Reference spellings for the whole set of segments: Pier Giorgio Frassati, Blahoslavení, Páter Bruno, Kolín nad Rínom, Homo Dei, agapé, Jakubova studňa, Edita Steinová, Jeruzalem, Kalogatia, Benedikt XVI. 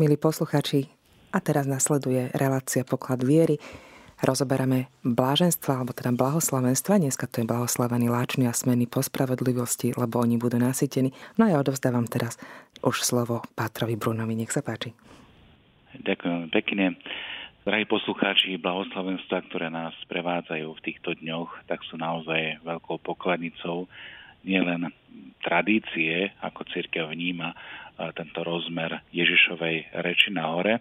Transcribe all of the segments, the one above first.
milí posluchači. A teraz nasleduje relácia Poklad viery. Rozoberáme bláženstva, alebo teda blahoslavenstva. Dneska to je blahoslavení láčni a smení po spravodlivosti, lebo oni budú nasýtení. No a ja odovzdávam teraz už slovo Pátrovi Brunovi. Nech sa páči. Ďakujem pekne. Drahí poslucháči, blahoslavenstva, ktoré nás prevádzajú v týchto dňoch, tak sú naozaj veľkou pokladnicou nielen tradície, ako cirkev vníma tento rozmer Ježišovej reči na hore,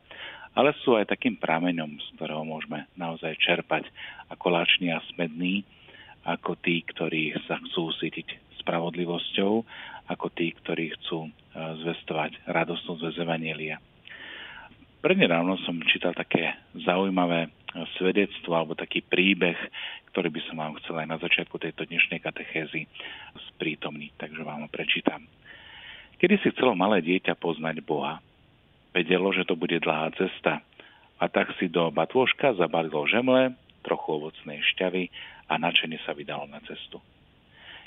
ale sú aj takým prameňom, z ktorého môžeme naozaj čerpať ako lační a smední, ako tí, ktorí sa chcú cítiť spravodlivosťou, ako tí, ktorí chcú zvestovať radostnú zväz evanjelia. Prednedávno som čítal také zaujímavé svedectvo alebo taký príbeh, ktorý by som vám chcel aj na začiatku tejto dnešnej katechézy sprítomniť, takže vám ho prečítam. Kedy si chcelo malé dieťa poznať Boha, vedelo, že to bude dlhá cesta, a tak si do batôžka zabalilo žemle, trochu ovocnej šťavy a nadšene sa vydalo na cestu.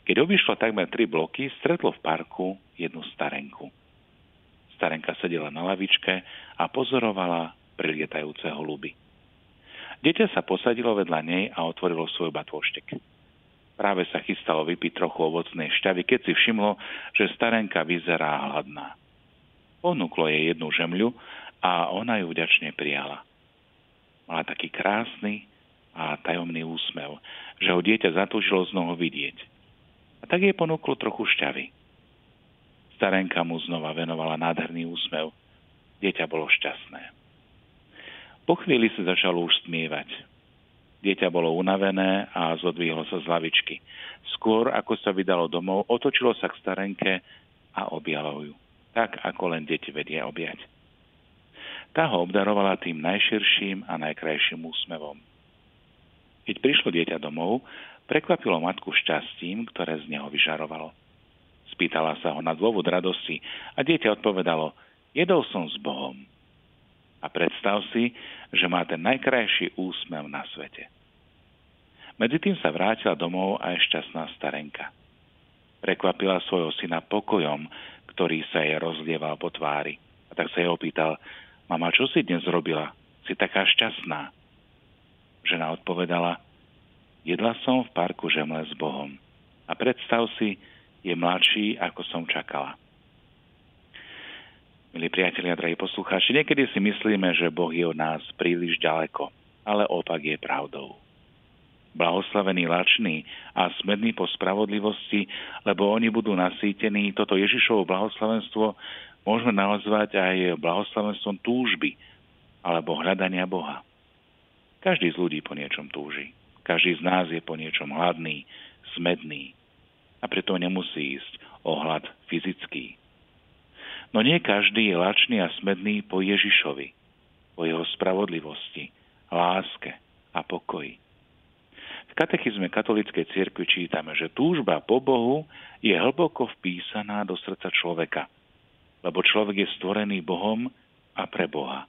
Keď obišlo takmer 3 bloky, stretlo v parku jednu starenku. Starenka sedela na lavičke a pozorovala prilietajúce holuby. Dieťa sa posadilo vedľa nej a otvorilo svoj batôštek. Práve sa chystalo vypiť trochu ovocnej šťavy, keď si všimlo, že starenka vyzerá hladná. Ponúklo jej jednu žemľu a ona ju vďačne prijala. Mala taký krásny a tajomný úsmev, že ho dieťa zatúžilo znovu vidieť. A tak jej ponúklo trochu šťavy. Starenka mu znova venovala nádherný úsmev. Dieťa bolo šťastné. Po chvíli sa začalo už smievať. Dieťa bolo unavené a zodvihlo sa z lavičky. Skôr, ako sa vydalo domov, otočilo sa k starenke a objalo ju. Tak, ako len deti vedia objať. Tá ho obdarovala tým najširším a najkrajším úsmevom. Keď prišlo dieťa domov, prekvapilo matku šťastím, ktoré z neho vyžarovalo. Spýtala sa ho na dôvod radosti a dieťa odpovedalo: jedol som s Bohom. A predstav si, že má ten najkrajší úsmev na svete. Medzi tým sa vrátila domov aj šťastná starenka. Prekvapila svojho syna pokojom, ktorý sa jej rozlieval po tvári. A tak sa jej opýtal: mama, čo si dnes robila? Si taká šťastná. Žena odpovedala: jedla som v parku žemle s Bohom. A predstav si, je mladší, ako som čakala. Milí priatelia, drahí poslucháči, niekedy si myslíme, že Boh je od nás príliš ďaleko, ale opak je pravdou. Blahoslavení lační a smední po spravodlivosti, lebo oni budú nasýtení. Toto Ježišovo blahoslavenstvo môžeme nazvať aj blahoslavenstvom túžby alebo hľadania Boha. Každý z ľudí po niečom túži. Každý z nás je po niečom hladný, smedný. A preto nemusí ísť o hlad fyzický. No nie každý je lačný a smedný po Ježišovi, po jeho spravodlivosti, láske a pokoji. V katechizme katolíckej cirkvi čítame, že túžba po Bohu je hlboko vpísaná do srdca človeka, lebo človek je stvorený Bohom a pre Boha.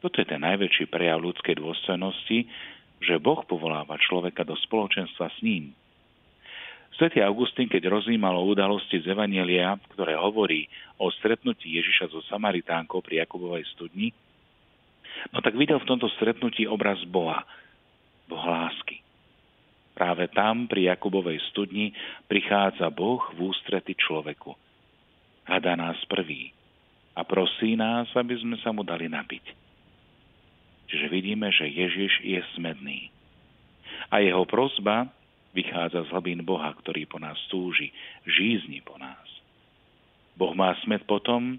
Toto je ten najväčší prejav ľudskej dôstojnosti, že Boh povoláva človeka do spoločenstva s ním. Svätý Augustín, keď rozjímal o udalosti z evanjelia, ktoré hovorí o stretnutí Ježiša so Samaritánkou pri Jakubovej studni, no tak videl v tomto stretnutí obraz Boha, Boh lásky. Práve tam, pri Jakubovej studni, prichádza Boh v ústrety človeku. Hľadá nás prvý a prosí nás, aby sme sa mu dali napiť. Čiže vidíme, že Ježiš je smedný. A jeho prosba vychádza z hlbín Boha, ktorý po nás túži, žízni po nás. Boh má smet po tom,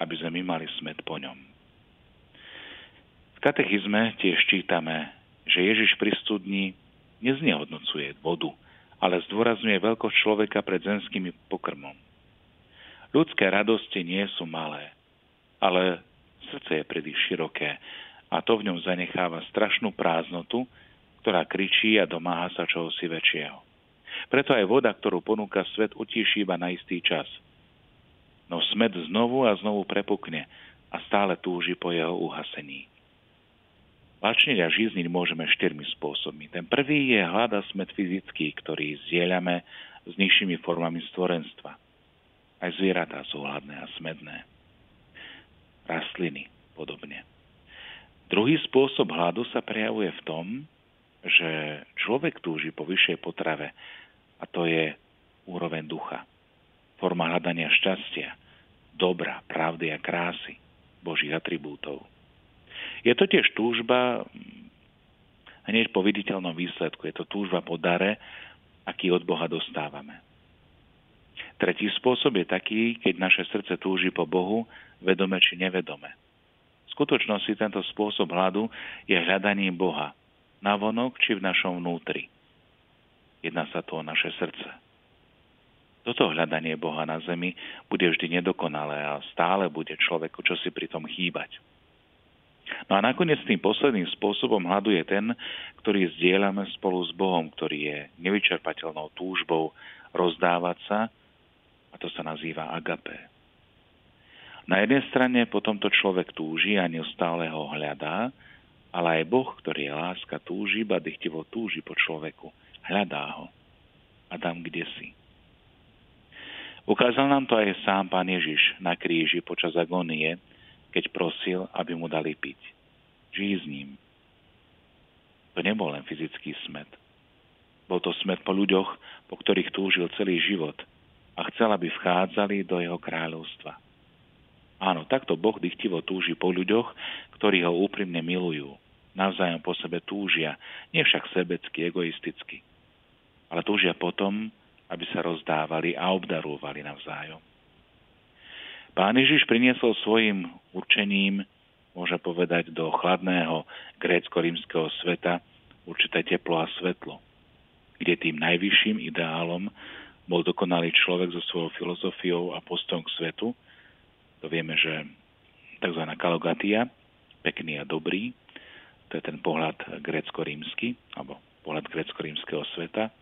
aby sme my mali smet po ňom. V katechizme tiež čítame, že Ježiš pri studni neznehodnocuje vodu, ale zdôrazňuje veľkosť človeka pred zemskými pokrmom. Ľudské radosti nie sú malé, ale srdce je príliš široké a to v ňom zanecháva strašnú prázdnotu, ktorá kričí a domáha sa čohosi väčšieho. Preto aj voda, ktorú ponúka svet, utíši iba na istý čas. No smet znovu a znovu prepukne a stále túži po jeho uhasení. Lačniť a žízniť môžeme 4 spôsobmi. Ten prvý je hlad a smet fyzický, ktorý zdieľame s nižšími formami stvorenstva. Aj zvieratá sú hladné a smedné. Raz kysliny podobne. Druhý spôsob hladu sa prejavuje v tom, že človek túži po vyššej potrave, a to je úroveň ducha, forma hľadania šťastia, dobra, pravdy a krásy, Božích atribútov. Je to tiež túžba hneď po viditeľnom výsledku, je to túžba po dare, aký od Boha dostávame. Tretí spôsob je taký, keď naše srdce túži po Bohu, vedome či nevedome. V skutočnosti tento spôsob hladu je hľadaním Boha, navonok či v našom vnútri. Jedná sa tu o naše srdce. Toto hľadanie Boha na zemi bude vždy nedokonalé a stále bude človeku čosi pri tom chýbať. No a nakoniec tým posledným spôsobom hladu je ten, ktorý zdieľame spolu s Bohom, ktorý je nevyčerpateľnou túžbou rozdávať sa, a to sa nazýva agapé. Na jednej strane potom to človek túži a neustále ho hľadá, ale aj Boh, ktorý je láska, túži, ba dychtivo túži po človeku, hľadá ho a tam, kde si. Ukázal nám to aj sám Pán Ježiš na kríži počas agónie, keď prosil, aby mu dali piť. Žij s ním. To nebol len fyzický smet. Bol to smet po ľuďoch, po ktorých túžil celý život a chcel, aby vchádzali do jeho kráľovstva. Áno, takto Boh dychtivo túži po ľuďoch, ktorí ho úprimne milujú. Navzájom po sebe túžia, nie však sebecky, egoisticky. Ale túžia potom, aby sa rozdávali a obdarúvali navzájom. Pán Ježiš priniesol svojim určením, môže povedať, do chladného grécko-rímskeho sveta určité teplo a svetlo, kde tým najvyšším ideálom bol dokonalý človek so svojou filozofiou a postom k svetu. To vieme, že tzv. Kalogatia, pekný a dobrý, to je ten pohľad grécko-rímsky, alebo pohľad grécko-rímskeho sveta.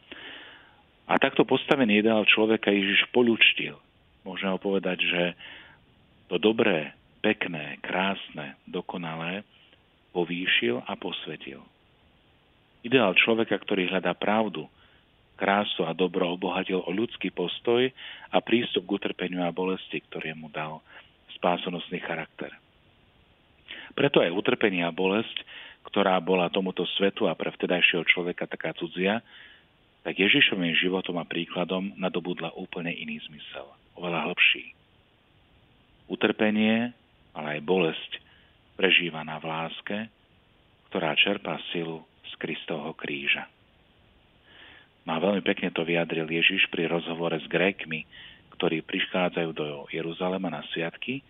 A takto postavený ideál človeka Ježiš poľučtil. Môžeme povedať, že to dobré, pekné, krásne, dokonalé povýšil a posvetil. Ideál človeka, ktorý hľadá pravdu, krásu a dobro, obohatil o ľudský postoj a prístup k utrpeniu a bolesti, ktoré mu dal spásonosný charakter. Preto aj utrpenie a bolesť, ktorá bola tomuto svetu a pre vtedajšieho človeka taká cudzia, tak Ježišovým životom a príkladom nadobudla úplne iný zmysel, oveľa hlbší. Utrpenie, ale aj bolesť prežívaná v láske, ktorá čerpá silu z Kristovho kríža. A veľmi pekne to vyjadril Ježiš pri rozhovore s Grékmi, ktorí prichádzajú do Jeruzalema na sviatky,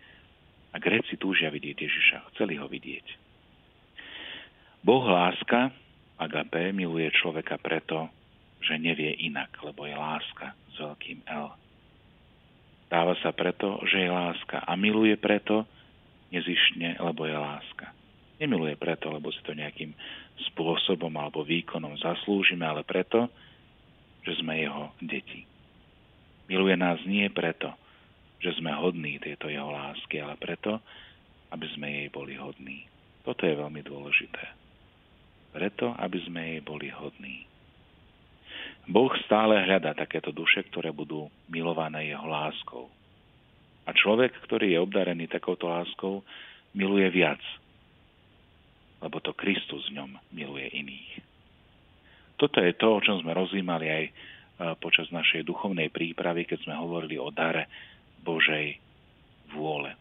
a Gréci túžia vidieť Ježiša, chceli ho vidieť. Boh láska, agapé, miluje človeka preto, že nevie inak, lebo je láska s veľkým L. Dáva sa preto, že je láska, a miluje preto nezištne, lebo je láska. Nemiluje preto, lebo si to nejakým spôsobom alebo výkonom zaslúžime, ale preto, že sme jeho deti. Miluje nás nie preto, že sme hodní tejto jeho lásky, ale preto, aby sme jej boli hodní. Toto je veľmi dôležité. Preto, aby sme jej boli hodní. Boh stále hľadá takéto duše, ktoré budú milované jeho láskou. A človek, ktorý je obdarený takouto láskou, miluje viac, lebo to Kristus v ňom miluje iných. Toto je to, o čom sme rozjímali aj počas našej duchovnej prípravy, keď sme hovorili o dare Božej vôle,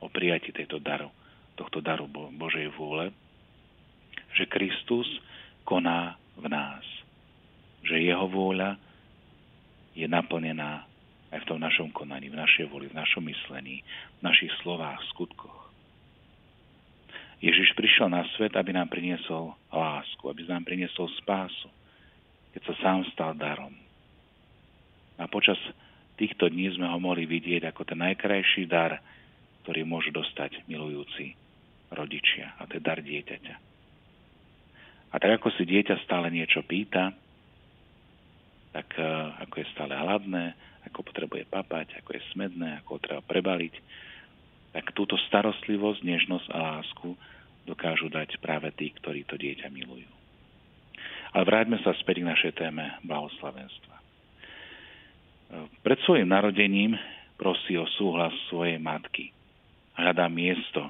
o prijati tohto daru Božej vôle, že Kristus koná v nás, že jeho vôľa je naplnená aj v tom našom konaní, v našej vôli, v našom myslení, v našich slovách, skutkoch. Ježiš prišiel na svet, aby nám priniesol lásku, aby nám priniesol spásu, keď sa sám stal darom. A počas týchto dní sme ho mohli vidieť ako ten najkrajší dar, ktorý môžu dostať milujúci rodičia, a to je dar dieťaťa. A tak ako si dieťa stále niečo pýta, tak ako je stále hladné, ako potrebuje papať, ako je smedné, ako ho treba prebaliť, tak túto starostlivosť, nežnosť a lásku dokážu dať práve tí, ktorí to dieťa milujú. Ale vráťme sa späť k našej téme blahoslavenstva. Pred svojim narodením prosí o súhlas svojej matky. Hľadá miesto,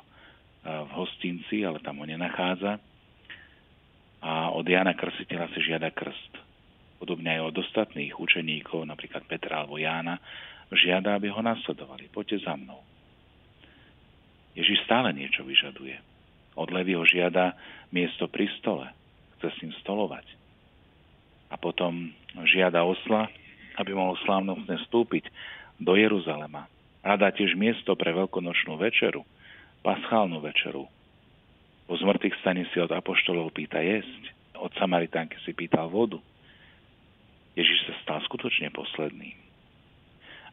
v hostinci, ale tam ho nenachádza. A od Jána Krstiteľa si žiada krst. Podobne aj od ostatných učeníkov, napríklad Petra alebo Jána, žiada, aby ho nasledovali. Poďte za mnou. Ježiš stále niečo vyžaduje. Od Levyho žiada miesto pri stole. Chce s ním stolovať. A potom žiada osla, aby mohol slávnostne vstúpiť do Jeruzalema. Hľadá tiež miesto pre veľkonočnú večeru, paschálnu večeru. Po zmrtvých staní si od apoštolov pýta jesť, od Samaritánky si pýtal vodu. Ježiš sa stal skutočne posledným.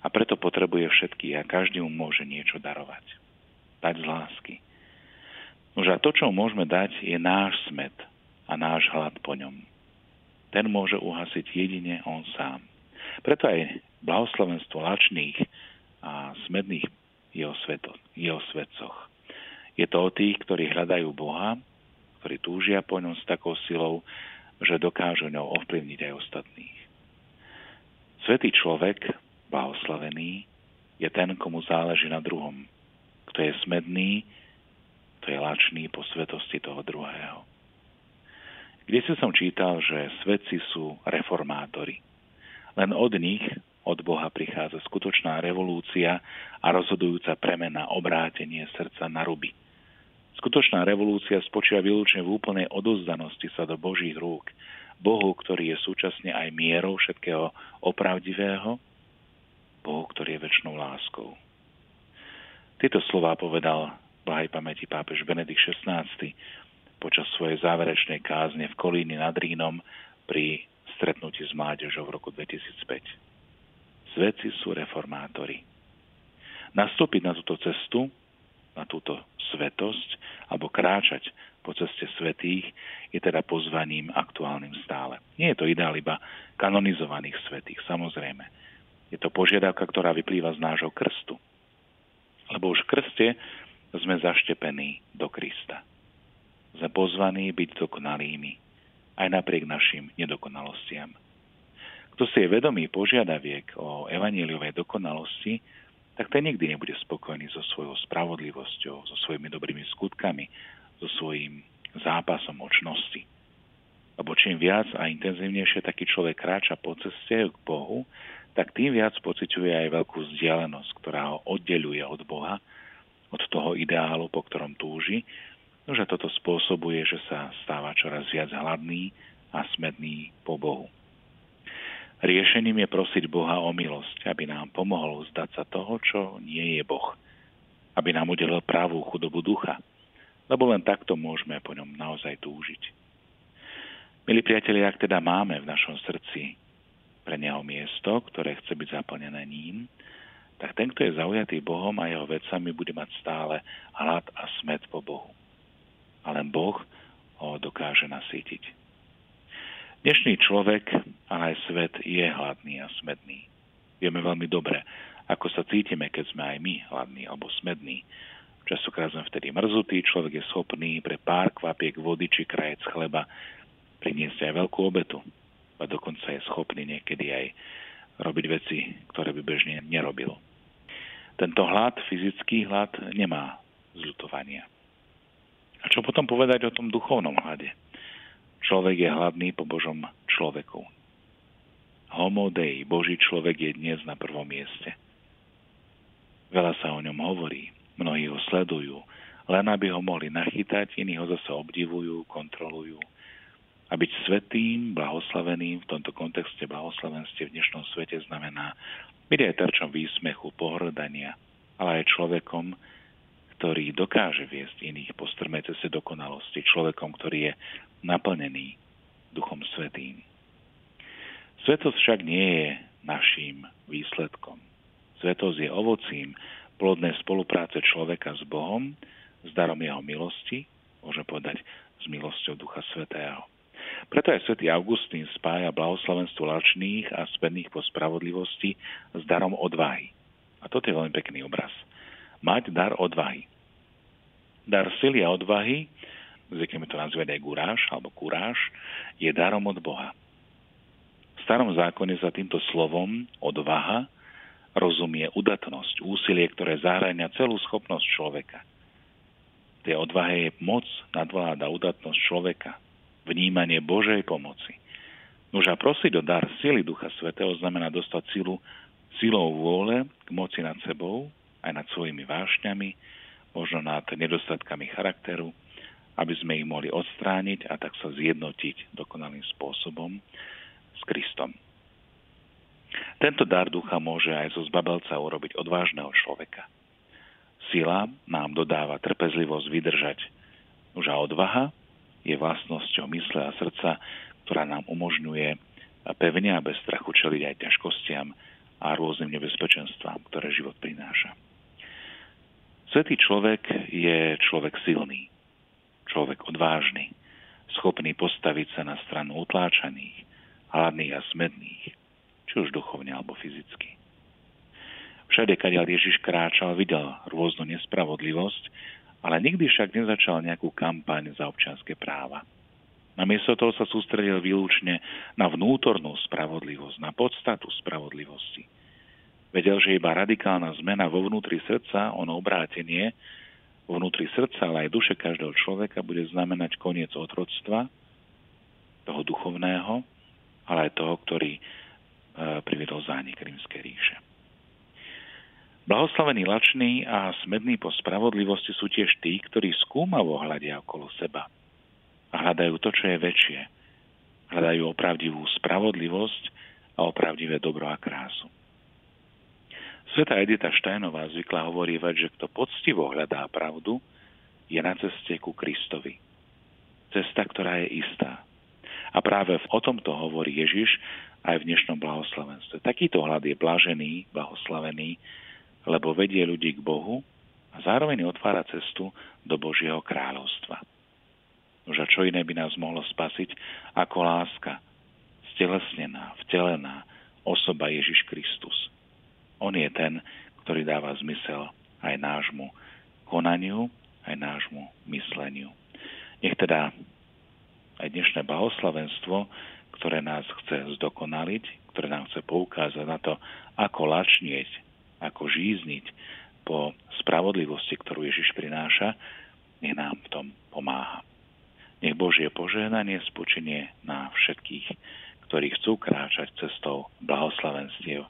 A preto potrebuje všetkých a každý mu môže niečo darovať. Dať z lásky. Nože a to, čo môžeme dať, je náš smet a náš hlad po ňom. Ten môže uhasiť jedine on sám. Preto aj blahoslavenstvo lačných a smedných je o svetcoch. Je to o tých, ktorí hľadajú Boha, ktorí túžia po ňom s takou silou, že dokážu ňou ovplyvniť aj ostatných. Svätý človek, blahoslavený, je ten, komu záleží na druhom. Kto je smedný, kto je lačný po svetosti toho druhého. Kde si som čítal, že svetci sú reformátori. Len od nich, od Boha prichádza skutočná revolúcia a rozhodujúca premena, obrátenie srdca na ruby. Skutočná revolúcia spočíva výlučne v úplnej odovzdanosti sa do Božích rúk, Bohu, ktorý je súčasne aj mierou všetkého opravdivého, Bohu, ktorý je večnou láskou. Tieto slová povedal blahej pamäti pápež Benedikt XVI počas svojej záverečnej kázne v Kolíne nad Rínom pri stretnutí s mládežou v roku 2005. Svetci sú reformátori. Nastúpiť na túto cestu, na túto svetosť, alebo kráčať po ceste svätých je teda pozvaním aktuálnym stále. Nie je to ideál iba kanonizovaných svätých, samozrejme. Je to požiadavka, ktorá vyplýva z nášho krstu. Lebo už v krste sme zaštepení do Krista. Sme pozvaní byť dokonalými, aj napriek našim nedokonalostiam. Kto si je vedomý požiadaviek o evanjeliovej dokonalosti, tak ten nikdy nebude spokojný so svojou spravodlivosťou, so svojimi dobrými skutkami, so svojím zápasom o čnosti. Lebo čím viac a intenzívnejšie taký človek kráča po ceste k Bohu, tak tým viac pociťuje aj veľkú vzdialenosť, ktorá ho oddeľuje od Boha, od toho ideálu, po ktorom túži, že toto spôsobuje, že sa stáva čoraz viac hladný a smedný po Bohu. Riešením je prosiť Boha o milosť, aby nám pomohol vzdať sa toho, čo nie je Boh. Aby nám udelil pravú chudobu ducha. Lebo len takto môžeme po ňom naozaj túžiť. Milí priatelia, ak teda máme v našom srdci pre neho miesto, ktoré chce byť zaplnené ním, tak ten, kto je zaujatý Bohom a jeho vecami, bude mať stále hlad a smet po Bohu. A len Boh ho dokáže nasýtiť. Dnešný človek, ale aj svet je hladný a smedný. Vieme veľmi dobre, ako sa cítime, keď sme aj my hladní alebo smední. Častokrát sme vtedy mrzutí, človek je schopný pre pár kvapiek vody či krajec chleba priniesť aj veľkú obetu. A dokonca je schopný niekedy aj robiť veci, ktoré by bežne nerobil. Tento hlad, fyzický hlad, nemá zľutovania. A čo potom povedať o tom duchovnom hlade? Človek je hladný po Božom človeku. Homo Dei, Boží človek je dnes na prvom mieste. Veľa sa o ňom hovorí, mnohí ho sledujú, len aby ho mohli nachytať, iní ho zase obdivujú, kontrolujú. A byť svätým, blahoslaveným, v tomto kontexte blahoslavenstve v dnešnom svete znamená byť aj terčom výsmechu, pohrdania, ale aj človekom, ktorý dokáže viesť iných po strmej ceste dokonalosti, človekom, ktorý je naplnený Duchom Svätým. Svetosť však nie je naším výsledkom. Svetosť je ovocím plodnej spolupráce človeka s Bohom, s darom jeho milosti, môžeme povedať s milosťou Ducha Svätého. Preto aj svätý Augustín spája blahoslavenstvo lačných a smedných po spravodlivosti s darom odvahy. A toto je veľmi pekný obraz. Mať dar odvahy. Dar sily a odvahy, zvykneme to nazvať aj guráš, alebo kuráž, je darom od Boha. V starom zákone za týmto slovom odvaha rozumie udatnosť, úsilie, ktoré zahŕňa celú schopnosť človeka. Tej odvahe je moc nadvláda udatnosť človeka, vnímanie Božej pomoci. Nož a prosiť o dar sily Ducha Svätého znamená dostať silu silou vôle k moci nad sebou, aj nad svojimi vášňami, možno nad nedostatkami charakteru, aby sme ich mohli odstrániť a tak sa zjednotiť dokonalým spôsobom s Kristom. Tento dar ducha môže aj zo zbabelca urobiť odvážneho človeka. Sila nám dodáva trpezlivosť vydržať. Už a odvaha je vlastnosťou mysle a srdca, ktorá nám umožňuje pevne a bez strachu čeliť aj ťažkostiam a rôznym nebezpečenstvám, ktoré život prináša. Svätý človek je človek silný, človek odvážny, schopný postaviť sa na stranu utláčaných, hladných a smedných, či už duchovne alebo fyzicky. Všade, kadiaľ Ježiš kráčal, videl rôznu nespravodlivosť, ale nikdy však nezačal nejakú kampaň za občianske práva. Namiesto toho sa sústredil výlučne na vnútornú spravodlivosť, na podstatu spravodlivosti. Vedel, že iba radikálna zmena vo vnútri srdca, ono obrátenie vo vnútri srdca, ale aj duše každého človeka bude znamenať koniec otroctva, toho duchovného, ale aj toho, ktorý priviedol zánik Rímskej ríše. Blahoslavení lační a smední po spravodlivosti sú tiež tí, ktorí skúmavo hľadia okolo seba a hľadajú to, čo je väčšie. Hľadajú opravdivú spravodlivosť a opravdivé dobro a krásu. Svätá Edita Steinová zvykla hovorievať, že kto poctivo hľadá pravdu, je na ceste ku Kristovi. Cesta, ktorá je istá. A práve o tomto hovorí Ježiš aj v dnešnom blahoslavenstve. Takýto hľad je blažený, blahoslavený, lebo vedie ľudí k Bohu a zároveň otvára cestu do Božieho kráľovstva. Nože čo iné by nás mohlo spasiť ako láska, stelesnená, vtelená osoba Ježiš Kristus. On je ten, ktorý dáva zmysel aj nášmu konaniu, aj nášmu mysleniu. Nech teda aj dnešné blahoslavenstvo, ktoré nás chce zdokonaliť, ktoré nám chce poukázať na to, ako lačnieť, ako žízniť po spravodlivosti, ktorú Ježiš prináša, nech nám v tom pomáha. Nech Božie požehnanie spočinie na všetkých, ktorí chcú kráčať cestou blahoslavenstiev.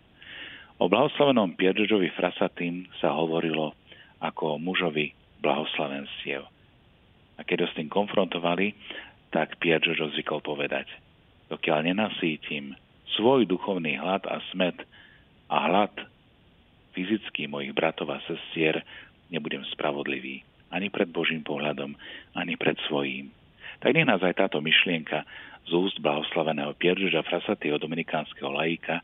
O blahoslavenom Pier Giorgiovi Frassatim sa hovorilo ako o mužovi blahoslavenstiev. A keď ho s tým konfrontovali, tak Pier Giorgio zvykol povedať: dokiaľ nenasítim svoj duchovný hlad a smet a hlad fyzicky mojich bratov a sestier, nebudem spravodlivý ani pred Božím pohľadom, ani pred svojím. Tak nech nás aj táto myšlienka z úst blahoslaveného Pier Giorgia Frassatiho, dominikánskeho laika,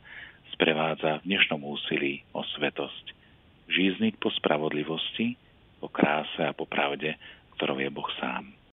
sprevádza v dnešnom úsilí o svetosť. Žízniť po spravodlivosti, po kráse a po pravde, ktorou je Boh sám.